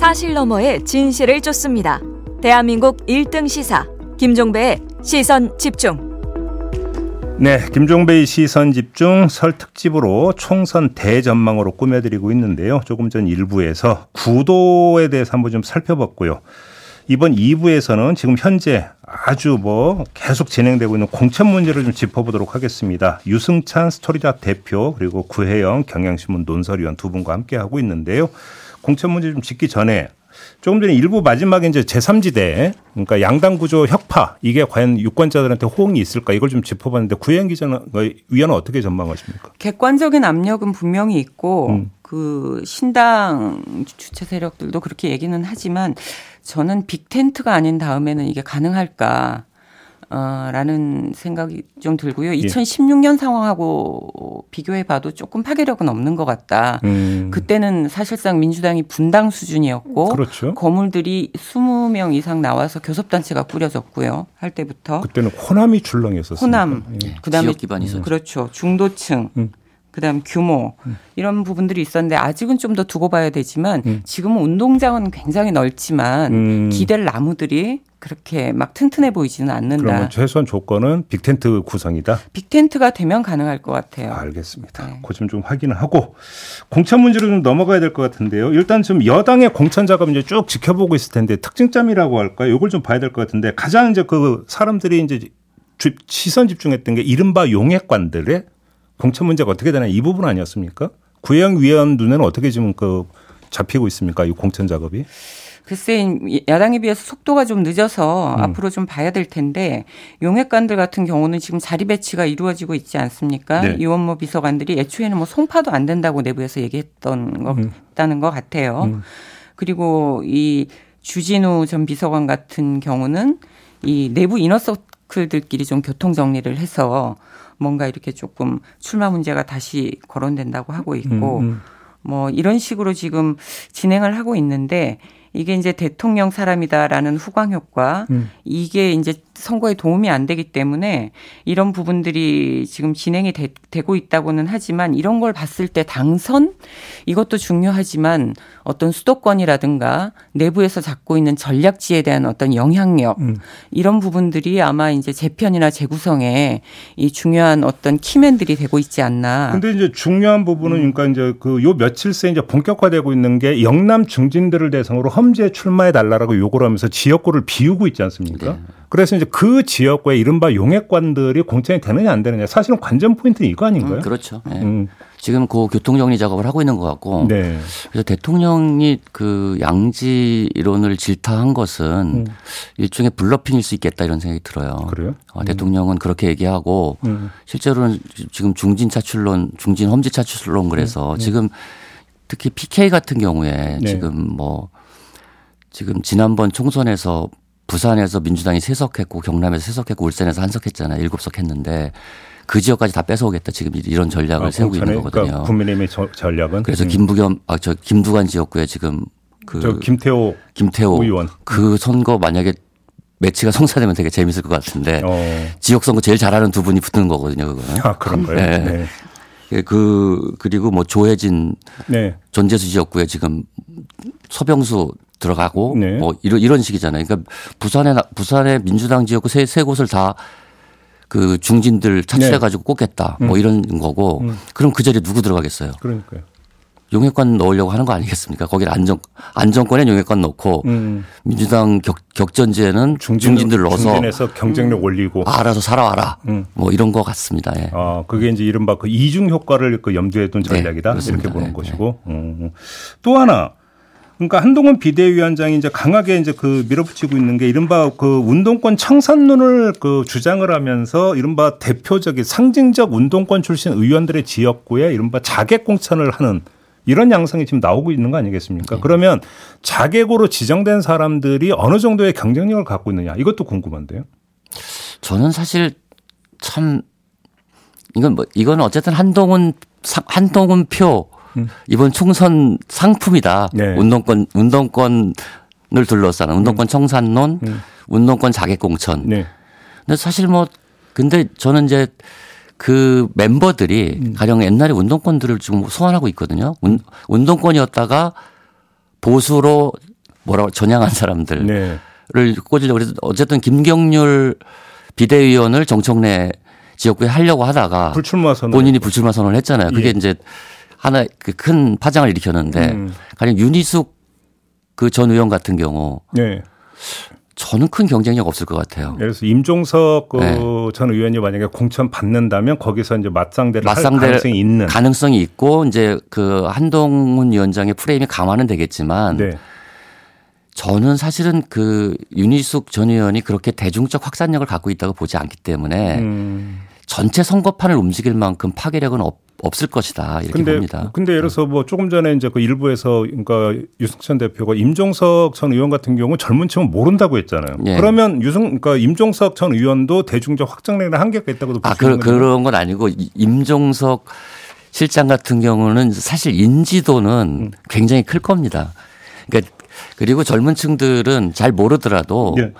사실 너머의 진실을 쫓습니다. 대한민국 1등 시사 김종배의 시선 집중. 네, 김종배의 시선 집중 설 특집으로 총선 대전망으로 꾸며드리고 있는데요. 조금 전 1부에서 구도에 대해서 한번 좀 살펴봤고요. 이번 2부에서는 지금 현재 아주 계속 진행되고 있는 공천 문제를 좀 짚어보도록 하겠습니다. 유승찬 스토리닷 대표 그리고 구혜영 경향신문 논설위원 두 분과 함께하고 있는데요. 공천 문제 좀 짚기 전에 조금 전에 일부 마지막에 이제 제3지대 그러니까 양당 구조 혁파 이게 과연 유권자들한테 호응이 있을까 이걸 좀 짚어봤는데 구혜영 위원은 어떻게 전망하십니까? 객관적인 압력은 분명히 있고 그 신당 주체 세력들도 그렇게 얘기는 하지만 저는 빅텐트가 아닌 다음에는 이게 가능할까라는 생각이 좀 들고요. 2016년 상황하고 비교해봐도 조금 파괴력은 없는 것 같다. 그때는 사실상 민주당이 분당 수준이었고 그렇죠. 거물들이 20명 이상 나와서 교섭단체가 꾸려졌고요. 할 때부터. 그때는 호남이 출렁했었어요. 호남. 예. 그다음에 지역 기반이죠. 그렇죠. 중도층. 그다음 규모 이런 부분들이 있었는데 아직은 좀 더 두고 봐야 되지만 지금은 운동장은 굉장히 넓지만 기댈 나무들이 그렇게 막 튼튼해 보이지는 않는다. 그러면 최소한 조건은 빅텐트 구성이다. 빅텐트가 되면 가능할 것 같아요. 알겠습니다. 네. 그 점 좀 확인하고 공천 문제로 좀 넘어가야 될 것 같은데요. 일단 지금 여당의 공천 작업 이제 쭉 지켜보고 있을 텐데 특징점이라고 할까요? 이걸 좀 봐야 될 것 같은데 가장 이제 그 사람들이 이제 시선 집중했던 게 이른바 용액관들의 공천 문제가 어떻게 되나 이 부분 아니었습니까? 구혜영 위원 눈에는 어떻게 지금 잡히고 있습니까? 이 공천 작업이? 글쎄 야당에 비해서 속도가 좀 늦어서 앞으로 좀 봐야 될 텐데 용액관들 같은 경우는 지금 자리 배치가 이루어지고 있지 않습니까? 네. 이원모 비서관들이 애초에는 송파도 안 된다고 내부에서 얘기했던 것 같아요. 그리고 이 주진우 전 비서관 같은 경우는 이 내부 이너서클들끼리 좀 교통 정리를 해서 뭔가 이렇게 조금 출마 문제가 다시 거론된다고 하고 있고 이런 식으로 지금 진행을 하고 있는데 이게 이제 대통령 사람이다라는 후광 효과 이게 이제 선거에 도움이 안 되기 때문에 이런 부분들이 지금 진행이 되고 있다고는 하지만 이런 걸 봤을 때 당선 이것도 중요하지만 어떤 수도권이라든가 내부에서 잡고 있는 전략지에 대한 어떤 영향력 이런 부분들이 아마 이제 재편이나 재구성에 이 중요한 어떤 키맨들이 되고 있지 않나. 근데 이제 중요한 부분은 그러니까 이제 요 며칠 새 이제 본격화되고 있는 게 영남 중진들을 대상으로 험지에 출마해달라라고 요구를 하면서 지역구를 비우고 있지 않습니까? 네. 그래서 이제 그 지역구에 이른바 용액관들이 공천이 되느냐 안 되느냐 사실은 관전 포인트는 이거 아닌가요? 그렇죠. 네. 지금 그 교통정리 작업을 하고 있는 것 같고 네. 그래서 대통령이 그 양지 이론을 질타한 것은 일종의 블러핑일 수 있겠다 이런 생각이 들어요. 그래요? 대통령은 그렇게 얘기하고 실제로는 지금 중진 험지 차출론 그래서 지금 특히 PK 같은 경우에 네. 지금 지난번 총선에서 부산에서 민주당이 세석했고 경남에서 세석했고 울산에서 한석했잖아요. 7석 했는데 그 지역까지 다 뺏어오겠다. 지금 이런 전략을 세우고 있는 거거든요. 그러니까 국민의힘의 전략은. 그래서 김두관 지역구에 지금 김태호 의원. 그 선거 만약에 매치가 성사되면 되게 재밌을 것 같은데 지역 선거 제일 잘하는 두 분이 붙는 거거든요. 그거는. 아, 그런가요? 네. 네. 그리고 조혜진 네. 전재수 지역구에 지금 서병수 들어가고 네. 이런 식이잖아요. 그러니까 부산의 민주당 지역구 세 곳을 다 그 중진들 차출해 가지고 네. 꽂겠다. 이런 거고 그럼 그 자리에 누구 들어가겠어요? 그러니까요. 용역관 넣으려고 하는 거 아니겠습니까? 거기를 안정권에 용역관 넣고 민주당 격전지에는 중진들 넣어서 중진에서 경쟁력 올리고 알아서 살아와라. 이런 것 같습니다. 예. 아 그게 이제 이른바 그 이중 효과를 염두에 둔 전략이다 네, 이렇게 보는 네, 것이고 네. 또 하나. 그러니까 한동훈 비대위원장이 이제 강하게 이제 밀어붙이고 있는 게 이른바 운동권 청산론을 주장을 하면서 이른바 대표적인 상징적 운동권 출신 의원들의 지역구에 이른바 자객 공천을 하는 이런 양상이 지금 나오고 있는 거 아니겠습니까? 네. 그러면 자객으로 지정된 사람들이 어느 정도의 경쟁력을 갖고 있느냐 이것도 궁금한데요. 저는 사실 참 이건 어쨌든 한동훈 표 이번 총선 상품이다. 네. 운동권을 둘러싸는 운동권 청산론, 운동권 자객공천. 네. 근데 사실 근데 저는 이제 그 멤버들이 가령 옛날에 운동권들을 지금 소환하고 있거든요. 운동권이었다가 보수로 뭐라고 전향한 사람들을 네. 꽂으려고 그래서 어쨌든 김경률 비대위원을 정청래 지역구에 하려고 하다가 본인이 불출마 선언을 했잖아요. 그게 예. 이제 하나 큰 파장을 일으켰는데 가령 윤희숙 그 전 의원 같은 경우 네. 저는 큰 경쟁력 없을 것 같아요. 그래서 임종석 네. 전 의원이 만약에 공천 받는다면 거기서 이제 맞상대를 할 가능성이 있는 가능성이 있고 이제 그 한동훈 위원장의 프레임이 강화는 되겠지만 네. 저는 사실은 그 윤희숙 전 의원이 그렇게 대중적 확산력을 갖고 있다고 보지 않기 때문에 전체 선거판을 움직일 만큼 파괴력은 없을 것이다 이렇게 봅니다. 근데 예를 들어서 뭐 조금 전에 이제 그 일부에서 그러니까 유승찬 대표가 임종석 전 의원 같은 경우 젊은 층은 모른다고 했잖아요. 예. 그러면 그러니까 임종석 전 의원도 대중적 확장력에 한계가 있다고도 보시는 거예요? 그런 건 아니고 임종석 실장 같은 경우는 사실 인지도는 굉장히 클 겁니다. 그러니까 그리고 젊은 층들은 잘 모르더라도. 예.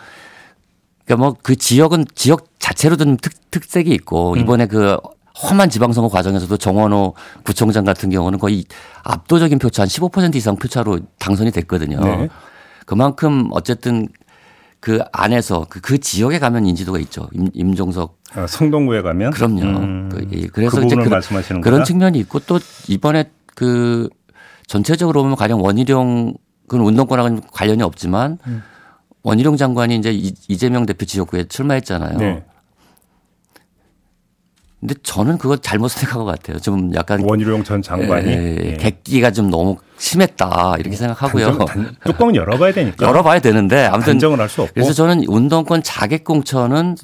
그러니까 뭐 그 지역은 지역 자체로 좀 특색이 있고 이번에 그 험한 지방선거 과정에서도 정원호 구청장 같은 경우는 거의 압도적인 표차 한 15% 이상 표차로 당선이 됐거든요. 네. 그만큼 어쨌든 그 안에서 그 지역에 가면 인지도가 있죠. 임종석. 아, 성동구에 가면? 그럼요. 그래서 그 이제 그런 측면이 있고 또 이번에 그 전체적으로 보면 가령 원희룡 그건 운동권하고는 관련이 없지만 원희룡 장관이 이제 이재명 대표 지역구에 출마했잖아요. 네. 근데 저는 그거 잘못 선택한 것 같아요. 좀 약간 원희룡 전 장관이 객기가 좀 너무 심했다 이렇게 생각하고요. 뚜껑 열어봐야 되니까. 열어봐야 되는데 아무튼 단정을 할 수 없고. 그래서 저는 운동권 자객 공천은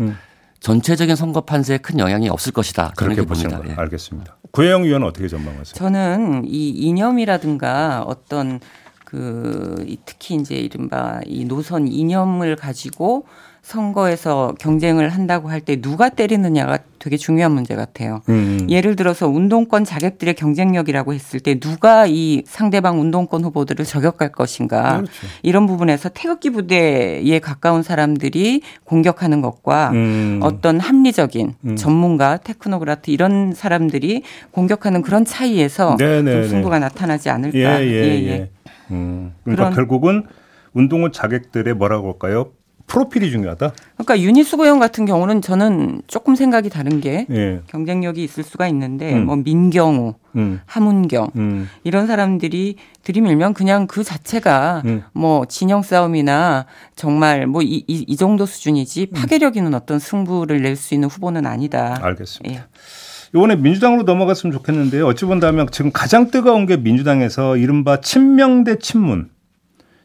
전체적인 선거 판세에 큰 영향이 없을 것이다. 그렇게 보시는 거예요. 예. 알겠습니다. 구혜영 의원은 어떻게 전망하세요? 저는 이 이념이라든가 어떤 특히 이제 이른바 이 노선 이념을 가지고 선거에서 경쟁을 한다고 할 때 누가 때리느냐가 되게 중요한 문제 같아요. 예를 들어서 운동권 자객들의 경쟁력이라고 했을 때 누가 이 상대방 운동권 후보들을 저격할 것인가. 그렇죠. 이런 부분에서 태극기 부대에 가까운 사람들이 공격하는 것과 어떤 합리적인 전문가, 테크노크라트 이런 사람들이 공격하는 그런 차이에서 좀 승부가 나타나지 않을까. 그러니까 결국은 운동권 자객들의 뭐라고 할까요? 프로필이 중요하다. 그러니까 윤희숙 의원 같은 경우는 저는 조금 생각이 다른 게 예. 경쟁력이 있을 수가 있는데 뭐 민경우, 하문경 이런 사람들이 들이밀면 그냥 그 자체가 뭐 진영 싸움이나 정말 뭐 이 정도 수준이지 파괴력 있는 어떤 승부를 낼 수 있는 후보는 아니다. 알겠습니다. 예. 이번에 민주당으로 넘어갔으면 좋겠는데요. 어찌 본다면 지금 가장 뜨거운 게 민주당에서 이른바 친명 대 친문.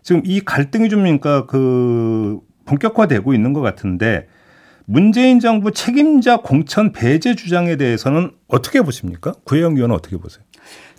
지금 이 갈등이 좀 그러니까 그 본격화되고 있는 것 같은데 문재인 정부 책임자 공천 배제 주장에 대해서는 어떻게 보십니까? 구혜영 의원은 어떻게 보세요?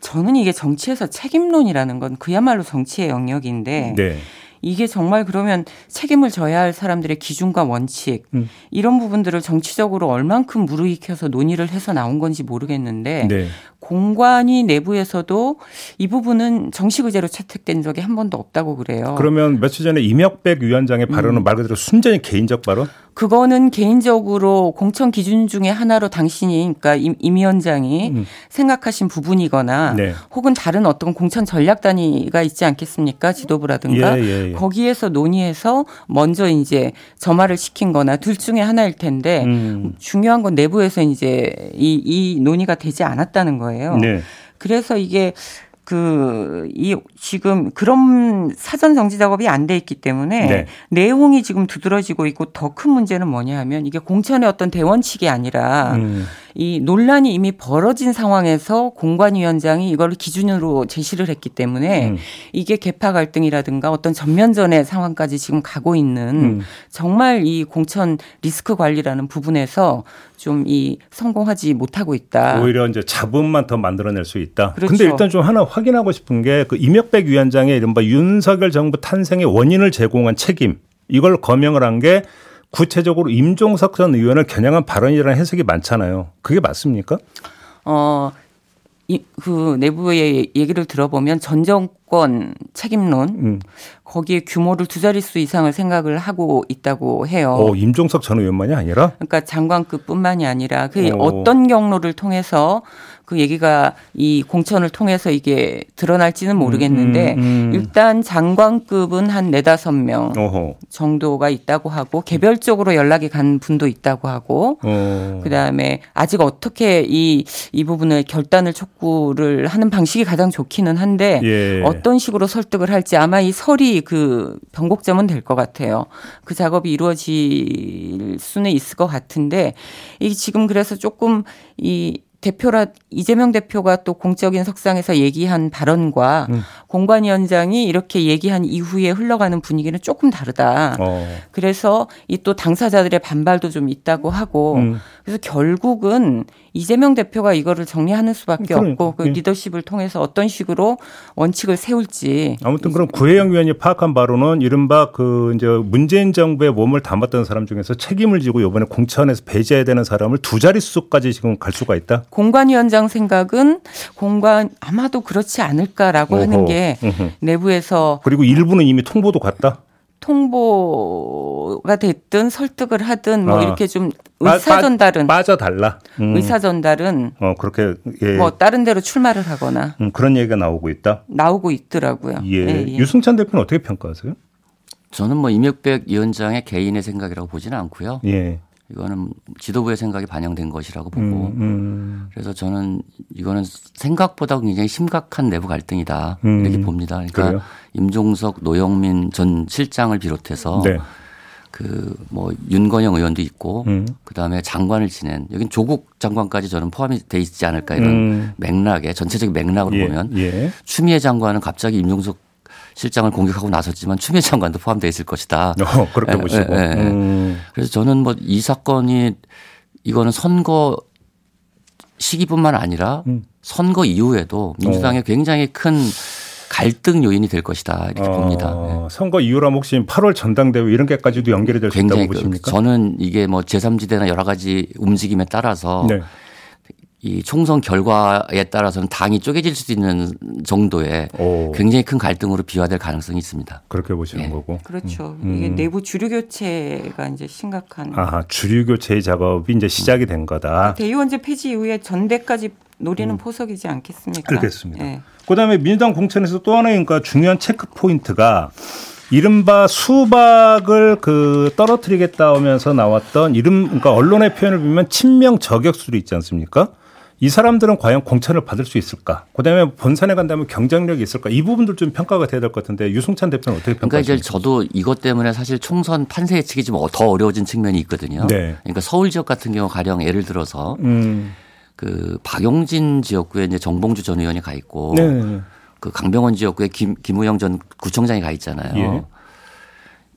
저는 이게 정치에서 책임론이라는 건 그야말로 정치의 영역인데 네. 이게 정말 그러면 책임을 져야 할 사람들의 기준과 원칙 이런 부분들을 정치적으로 얼만큼 무르익혀서 논의를 해서 나온 건지 모르겠는데 네. 공관위 내부에서도 이 부분은 정식 의제로 채택된 적이 한 번도 없다고 그래요. 그러면 며칠 전에 임혁백 위원장의 발언은 말 그대로 순전히 개인적 발언? 그거는 개인적으로 공천 기준 중에 하나로 당신이 그러니까 임 위원장이 생각하신 부분이거나 네. 혹은 다른 어떤 공천 전략 단위가 있지 않겠습니까? 지도부라든가. 거기에서 논의해서 먼저 이제 점화를 시킨 거나 둘 중에 하나일 텐데 중요한 건 내부에서 이제 이 논의가 되지 않았다는 거예요. 네. 그래서 이게 지금 그런 사전 정지 작업이 안 돼 있기 때문에 네. 내용이 지금 두드러지고 있고 더 큰 문제는 뭐냐 하면 이게 공천의 어떤 대원칙이 아니라 이 논란이 이미 벌어진 상황에서 공관위원장이 이걸 기준으로 제시를 했기 때문에 이게 계파 갈등이라든가 어떤 전면전의 상황까지 지금 가고 있는 정말 이 공천 리스크 관리라는 부분에서 좀 이 성공하지 못하고 있다. 오히려 이제 잡음만 더 만들어낼 수 있다. 그런데 그렇죠. 일단 좀 하나 확인하고 싶은 게 그 임혁백 위원장의 이른바 윤석열 정부 탄생의 원인을 제공한 책임 이걸 거명을 한 게 구체적으로 임종석 전 의원을 겨냥한 발언이라는 해석이 많잖아요. 그게 맞습니까? 그 내부의 얘기를 들어보면 전 정권 정치권 책임론 거기에 규모를 두 자릿수 이상을 생각을 하고 있다고 해요. 임종석 전 의원만이 아니라? 그러니까 장관급뿐만이 아니라 그 어떤 경로를 통해서 그 얘기가 이 공천을 통해서 이게 드러날지는 모르겠는데 일단 장관급은 한 4-5명 어허. 정도가 있다고 하고 개별적으로 연락이 간 분도 있다고 하고 그다음에 아직 어떻게 이 부분을 결단을 촉구를 하는 방식이 가장 좋기는 한데 예. 어떤 식으로 설득을 할지 아마 이 설이 그 변곡점은 될 것 같아요. 그 작업이 이루어질 수는 있을 것 같은데 이 지금 그래서 조금 이재명 대표가 또 공적인 석상에서 얘기한 발언과 공관위원장이 이렇게 얘기한 이후에 흘러가는 분위기는 조금 다르다. 그래서 이 또 당사자들의 반발도 좀 있다고 하고 그래서 결국은 이재명 대표가 이거를 정리하는 수밖에 없고 그 리더십을 통해서 어떤 식으로 원칙을 세울지. 아무튼 그럼 구혜영 위원이 파악한 바로는 이른바 그 이제 문재인 정부의 몸을 담았던 사람 중에서 책임을 지고 이번에 공천에서 배제해야 되는 사람을 두 자릿수까지 지금 갈 수가 있다. 공관위원장 생각은 아마도 그렇지 않을까라고 하는 게 내부에서. 그리고 일부는 이미 통보도 갔다. 통보가 됐든 설득을 하든 뭐 이렇게 좀 의사전달은 빠져달라. 의사전달은 그렇게 예. 뭐 다른 데로 출마를 하거나 그런 얘기가 나오고 있다. 나오고 있더라고요. 예. 예, 예. 유승찬 대표는 어떻게 평가하세요? 저는 뭐 임혁백 위원장의 개인의 생각이라고 보지는 않고요. 예. 이거는 지도부의 생각이 반영된 것이라고 보고 그래서 저는 이거는 생각보다 굉장히 심각한 내부 갈등이다 이렇게 봅니다. 그러니까 그래요? 임종석, 노영민 전 실장을 비롯해서 네. 그 뭐 윤건영 의원도 있고 그다음에 장관을 지낸 여긴 조국 장관까지 저는 포함이 돼 있지 않을까 이런 맥락에 전체적인 맥락으로 보면 추미애 장관은 갑자기 임종석 실장을 공격하고 나섰지만 추미애 장관도 포함되어 있을 것이다. 그렇게 보시고. 그래서 저는 뭐 이 사건이 이거는 선거 시기뿐만 아니라 선거 이후에도 민주당에 굉장히 큰 갈등 요인이 될 것이다 이렇게 봅니다. 네. 선거 이후라면 혹시 8월 전당대회 이런 게까지도 연결이 될 수 있다고 보십니까? 저는 이게 뭐 제3지대나 여러 가지 움직임에 따라서 네. 이 총선 결과에 따라서는 당이 쪼개질 수도 있는 정도의 굉장히 큰 갈등으로 비화될 가능성이 있습니다. 그렇게 보시는 거고. 그렇죠. 이게 내부 주류 교체가 이제 심각한. 주류 교체 작업이 이제 시작이 된 거다. 대의원제 폐지 이후에 전대까지 노리는 포석이지 않겠습니까? 알겠습니다. 네. 그다음에 민주당 공천에서 또 하나의 그러니까 중요한 체크 포인트가 이른바 수박을 그 떨어뜨리겠다 하면서 나왔던 그러니까 언론의 표현을 보면 친명 저격수들이 있지 않습니까? 이 사람들은 과연 공천을 받을 수 있을까? 그다음에 본선에 간다면 경쟁력이 있을까? 이 부분들 좀 평가가 돼야 될 것 같은데 유승찬 대표는 어떻게 평가하십니까? 그러니까 이제 저도 이것 때문에 사실 총선 판세 예측이 좀 더 어려워진 측면이 있거든요. 네. 그러니까 서울 지역 같은 경우 가령 예를 들어서 그 박용진 지역구에 이제 정봉주 전 의원이 가 있고 그 강병원 지역구에 김우영 전 구청장이 가 있잖아요. 예.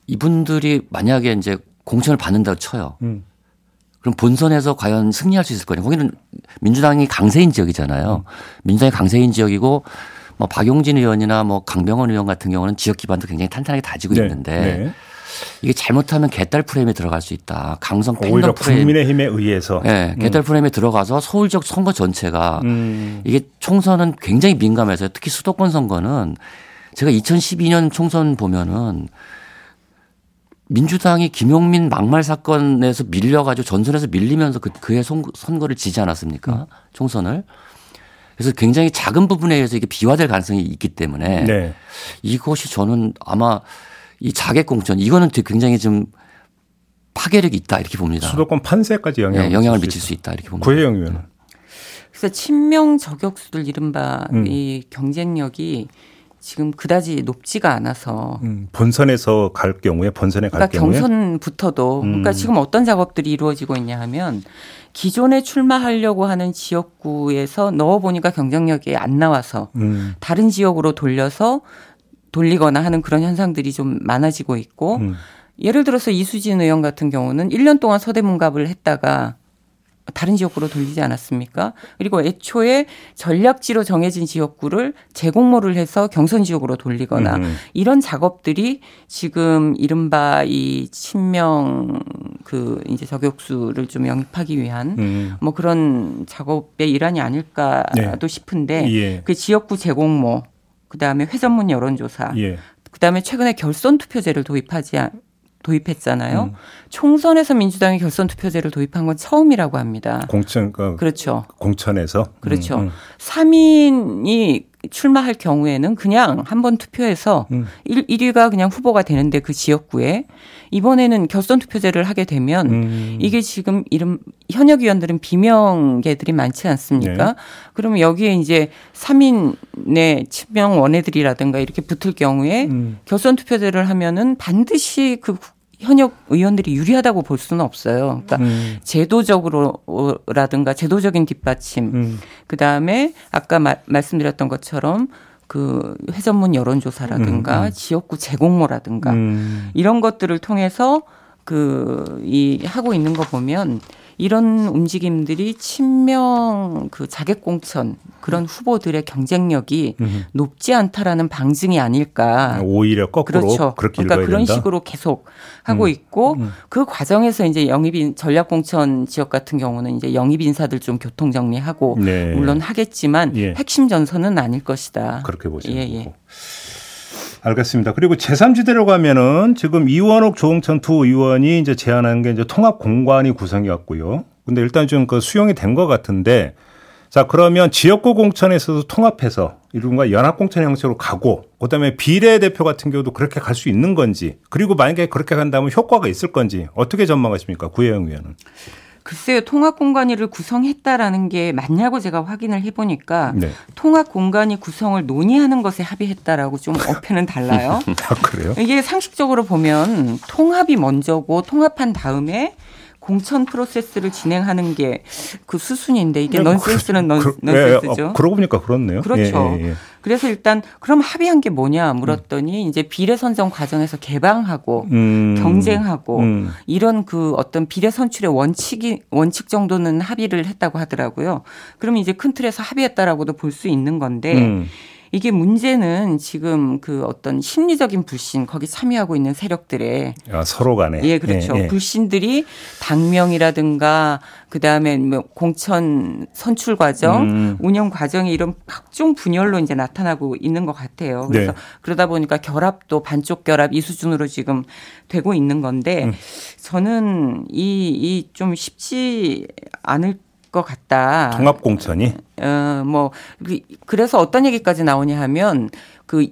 이분들이 만약에 이제 공천을 받는다고 쳐요. 그럼 본선에서 과연 승리할 수 있을 거냐. 거기는 민주당이 강세인 지역이잖아요. 민주당이 강세인 지역이고 뭐 박용진 의원이나 뭐 강병원 의원 같은 경우는 지역 기반도 굉장히 탄탄하게 다지고 있는데 이게 잘못하면 개딸 프레임에 들어갈 수 있다. 강성 팬덤 오히려 프레임. 국민의힘에 의해서. 네, 개딸 프레임에 들어가서 서울 지역 선거 전체가 이게 총선은 굉장히 민감해서 특히 수도권 선거는 제가 2012년 총선 보면은 민주당이 김용민 막말 사건에서 밀려가지고 전선에서 밀리면서 그해 선거를 지지 않았습니까? 총선을. 그래서 굉장히 작은 부분에 의해서 이게 비화될 가능성이 있기 때문에 이것이 저는 아마 이 자객공천 이거는 굉장히 좀 파괴력이 있다 이렇게 봅니다. 수도권 판세까지 영향을 미칠 수 있다 이렇게 봅니다. 구혜영 의원은. 그래서 친명 저격수들 이른바 이 경쟁력이 지금 그다지 높지가 않아서 본선에서 갈 경우에 그러니까 경우에 경선부터도 그러니까 지금 어떤 작업들이 이루어지고 있냐 하면 기존에 출마하려고 하는 지역구에서 넣어보니까 경쟁력이 안 나와서 다른 지역으로 돌리거나 하는 그런 현상들이 좀 많아지고 있고 예를 들어서 이수진 의원 같은 경우는 1년 동안 서대문갑을 했다가 다른 지역구로 돌리지 않았습니까? 그리고 애초에 전략지로 정해진 지역구를 재공모를 해서 경선 지역으로 돌리거나 이런 작업들이 지금 이른바 이 친명 그 이제 저격수를 좀 영입하기 위한 뭐 그런 작업의 일환이 아닐까도 싶은데 그 지역구 재공모 그다음에 회선문 여론조사, 예. 그다음에 최근에 결선 투표제를 도입했잖아요. 총선에서 민주당이 결선 투표제를 도입한 건 처음이라고 합니다. 공천, 그렇죠. 공천에서 그렇죠. 3인이 출마할 경우에는 그냥 한번 투표해서 1위가 그냥 후보가 되는데 그 지역구에 이번에는 결선 투표제를 하게 되면 이게 지금 이름 현역 의원들은 비명계들이 많지 않습니까? 네. 그러면 여기에 이제 3인의 친명 원외들이라든가 이렇게 붙을 경우에 결선 투표제를 하면은 반드시 그 현역 의원들이 유리하다고 볼 수는 없어요. 그러니까 제도적으로라든가 제도적인 뒷받침, 그다음에 아까 말씀드렸던 것처럼 그 회전문 여론조사라든가 지역구 재공모라든가 이런 것들을 통해서 그이 하고 있는 거 보면 이런 움직임들이 친명 그 자객공천 그런 후보들의 경쟁력이 높지 않다라는 방증이 아닐까. 오히려 거꾸로 그렇죠. 그렇게 그러니까 그런 된다? 식으로 계속 하고 있고 그 과정에서 이제 영입인 전략공천 지역 같은 경우는 이제 영입 인사들 좀 교통 정리하고 네. 물론 하겠지만 예. 핵심 전선은 아닐 것이다. 그렇게 보시는 예, 거고. 알겠습니다. 그리고 제3지대로 가면은 지금 이원욱 조응천 두 의원이 이제 제안한 게 이제 통합 공관이 구성이 왔고요. 근데 일단 좀 그 수용이 된 것 같은데 자, 그러면 지역구 공천에서도 통합해서 이른바 연합 공천 형식으로 가고 그다음에 비례대표 같은 경우도 그렇게 갈 수 있는 건지 그리고 만약에 그렇게 간다면 효과가 있을 건지 어떻게 전망하십니까? 구혜영 의원은. 글쎄요. 통합공간위를 구성했다라는 게 맞냐고 제가 확인을 해보니까 네. 통합공간위 구성을 논의하는 것에 합의했다라고 좀 어폐는 달라요. 아, 그래요? 이게 상식적으로 보면 통합이 먼저고 통합한 다음에 공천 프로세스를 진행하는 게 그 수순인데 이게 넌센스는 넌센스죠. 예, 그러고 보니까 그렇네요. 그렇죠. 예, 예. 그래서 일단 그럼 합의한 게 뭐냐 물었더니 이제 비례 선정 과정에서 개방하고 경쟁하고 이런 그 어떤 비례 선출의 원칙 정도는 합의를 했다고 하더라고요. 그럼 이제 큰 틀에서 합의했다라고도 볼 수 있는 건데 이게 문제는 지금 그 어떤 심리적인 불신 거기 참여하고 있는 세력들의 아, 서로 간에 예 그렇죠 예, 예. 불신들이 당명이라든가 그다음에 뭐 공천 선출 과정 운영 과정에 이런 각종 분열로 이제 나타나고 있는 것 같아요. 그래서 네. 그러다 보니까 결합도 반쪽 결합 이 수준으로 지금 되고 있는 건데 저는 이 좀 쉽지 않을 것 같다. 통합 공천이? 뭐 그래서 어떤 얘기까지 나오냐 하면 그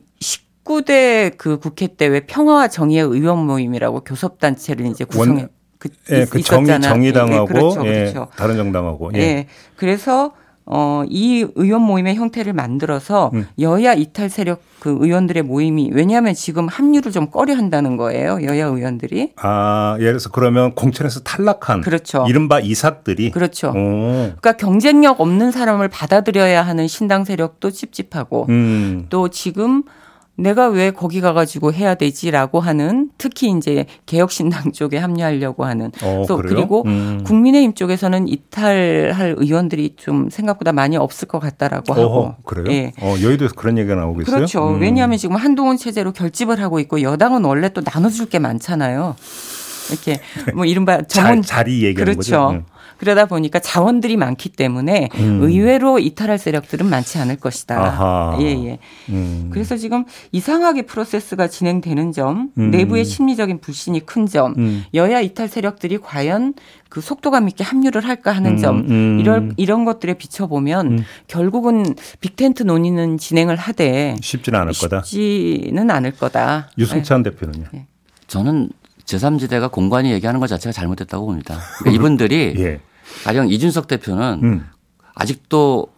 19대 그 국회 때 왜 평화와 정의의 의원 모임이라고 교섭단체를 이제 구성해 그 정의당하고 예, 그렇죠, 그렇죠. 예, 다른 정당하고 예. 예. 그래서 이 의원 모임의 형태를 만들어서 여야 이탈 세력 그 의원들의 모임이 왜냐하면 지금 합류를 좀 꺼려한다는 거예요. 여야 의원들이. 아, 예를 들어서 그러면 공천에서 탈락한 그렇죠. 이른바 이삭들이. 그렇죠. 그러니까 경쟁력 없는 사람을 받아들여야 하는 신당 세력도 찝찝하고 또 지금 내가 왜 거기 가가지고 해야 되지라고 하는 특히 이제 개혁신당 쪽에 합류하려고 하는. 그래서 그리고 국민의힘 쪽에서는 이탈할 의원들이 좀 생각보다 많이 없을 것 같다라고 하고. 그래요? 예. 여의도에서 그런 얘기가 나오고 있어요? 그렇죠. 왜냐하면 지금 한동훈 체제로 결집을 하고 있고 여당은 원래 또 나눠줄 게 많잖아요. 이렇게 뭐 이른바 자리 얘기하는 거죠. 그렇죠. 그러다 보니까 자원들이 많기 때문에 의외로 이탈할 세력들은 많지 않을 것이다. 아하. 예, 예. 그래서 지금 이상하게 프로세스가 진행되는 점, 내부의 심리적인 불신이 큰 점, 여야 이탈 세력들이 과연 그 속도감 있게 합류를 할까 하는 점, 이런 것들에 비춰보면 결국은 빅텐트 논의는 진행을 하되 쉽지는 않을 거다. 쉽지는 않을 거다. 유승찬 네. 대표는요? 네. 저는 제3지대가 공관이 얘기하는 것 자체가 잘못됐다고 봅니다. 그러니까 이분들이 예. 가령 이준석 대표는 아직도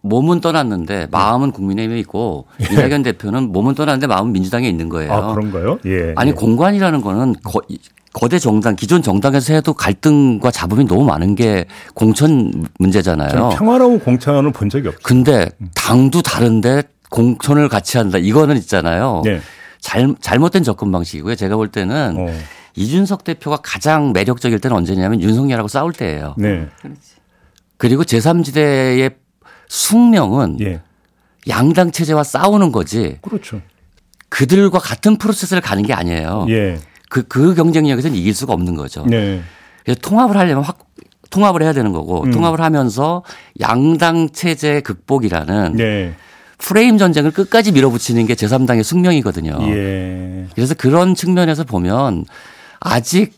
몸은 떠났는데 마음은 국민의힘에 있고 예. 이낙연 대표는 몸은 떠났는데 마음은 민주당에 있는 거예요. 아, 그런가요? 예. 아니 공관이라는 거는 거대 정당 기존 정당에서 해도 갈등과 잡음이 너무 많은 게 공천 문제잖아요. 평화로운 공천을 본 적이 없어요. 근데 당도 다른데 공천을 같이 한다. 이거는 있잖아요. 네. 잘못된 접근 방식이고요. 제가 볼 때는 이준석 대표가 가장 매력적일 때는 언제냐면 윤석열하고 싸울 때예요. 네. 그리고 제3지대의 숙명은 예. 양당 체제와 싸우는 거지. 그렇죠. 그들과 같은 프로세스를 가는 게 아니에요. 예. 그 경쟁력에서는 이길 수가 없는 거죠. 네. 그래서 통합을 하려면 통합을 해야 되는 거고 통합을 하면서 양당 체제 극복이라는. 네. 프레임 전쟁을 끝까지 밀어붙이는 게 제3당의 숙명이거든요. 예. 그래서 그런 측면에서 보면 아직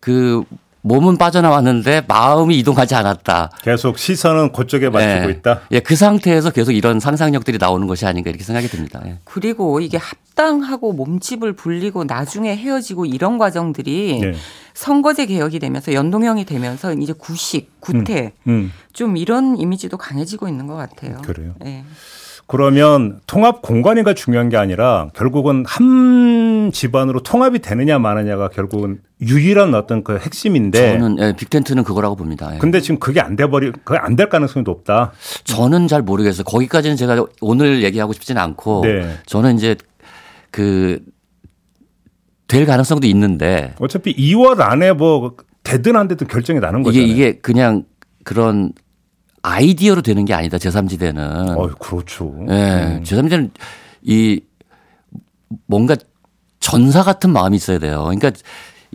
그 몸은 빠져나왔는데 마음이 이동하지 않았다. 계속 시선은 그쪽에 맞추고 예. 있다. 예, 그 상태에서 계속 이런 상상력들이 나오는 것이 아닌가 이렇게 생각이 듭니다. 예. 그리고 이게 합당하고 몸집을 불리고 나중에 헤어지고 이런 과정들이 예. 선거제 개혁이 되면서 연동형이 되면서 이제 구식, 구태 좀 이런 이미지도 강해지고 있는 것 같아요. 그래요. 예. 그러면 통합 공간이가 중요한 게 아니라 결국은 한 집안으로 통합이 되느냐 마느냐가 결국은 유일한 어떤 그 핵심인데 저는 예, 빅텐트는 그거라고 봅니다. 예. 근데 지금 그게 안 돼버리 그게 안 될 가능성이 높다. 저는 잘 모르겠어요. 거기까지는 제가 오늘 얘기하고 싶지는 않고 네. 저는 이제 그 될 가능성도 있는데 어차피 2월 안에 뭐 되든 안 되든 결정이 나는 거잖아요. 이게 그냥 그런 아이디어로 되는 게 아니다. 제3지대는. 어, 그렇죠. 예. 제3지대는 이 뭔가 전사 같은 마음이 있어야 돼요. 그러니까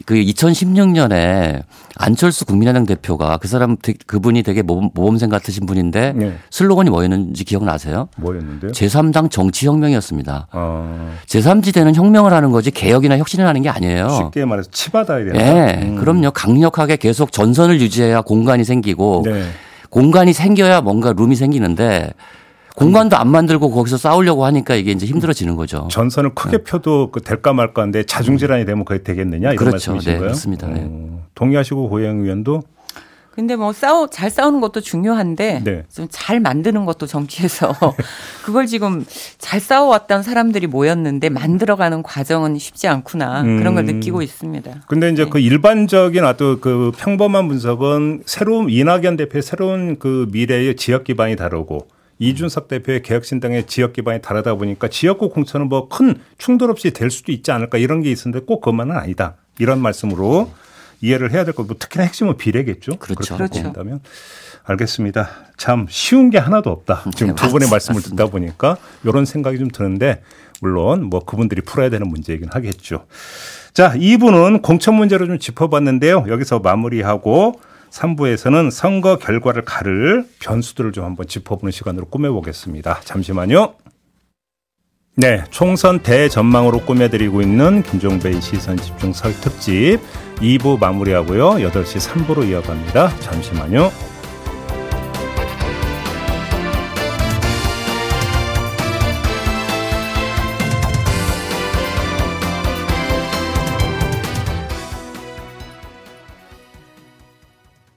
그 2016년에 안철수 국민의당 대표가 그 사람 그분이 되게 모범생 같으신 분인데 네. 슬로건이 뭐였는지 기억나세요? 뭐였는데요? 제3당 정치혁명이었습니다. 아. 제3지대는 혁명을 하는 거지 개혁이나 혁신을 하는 게 아니에요. 쉽게 말해서 치받아야 돼요. 예. 그럼요. 강력하게 계속 전선을 유지해야 공간이 생기고 네. 공간이 생겨야 뭔가 룸이 생기는데 공간도 안 만들고 거기서 싸우려고 하니까 이게 이제 힘들어지는 거죠. 전선을 크게 펴도 네. 될까 말까인데 자중질환이 되면 그게 되겠느냐 이런 그렇죠. 말씀이신가요? 네, 맞습니다. 네. 동의하시고 고혜영 의원도? 근데 뭐 잘 싸우는 것도 중요한데 네. 좀 잘 만드는 것도 정치에서 그걸 지금 잘 싸워왔던 사람들이 모였는데 만들어가는 과정은 쉽지 않구나 그런 걸 느끼고 있습니다. 근데 이제 네. 그 일반적인 아주 그 평범한 분석은 새로운 이낙연 대표의 새로운 그 미래의 지역 기반이 다르고 이준석 대표의 개혁신당의 지역 기반이 다르다 보니까 지역구 공천은 뭐 큰 충돌 없이 될 수도 있지 않을까 이런 게 있었는데 꼭 그것만은 아니다 이런 말씀으로. 이해를 해야 될 거고 특히나 핵심은 비례겠죠. 그렇죠. 그렇게 본다면 알겠습니다. 참 쉬운 게 하나도 없다. 지금 네, 두 분의 말씀을 듣다 보니까 이런 생각이 좀 드는데 물론 뭐 그분들이 풀어야 되는 문제이긴 하겠죠. 자, 2부는 공천 문제로 좀 짚어봤는데요. 여기서 마무리하고 3부에서는 선거 결과를 가를 변수들을 좀 한번 짚어보는 시간으로 꾸며보겠습니다. 잠시만요. 네, 총선 대전망으로 꾸며드리고 있는 김종배의 시선집중 설 특집 2부 마무리하고요. 8시 3부로 이어갑니다. 잠시만요.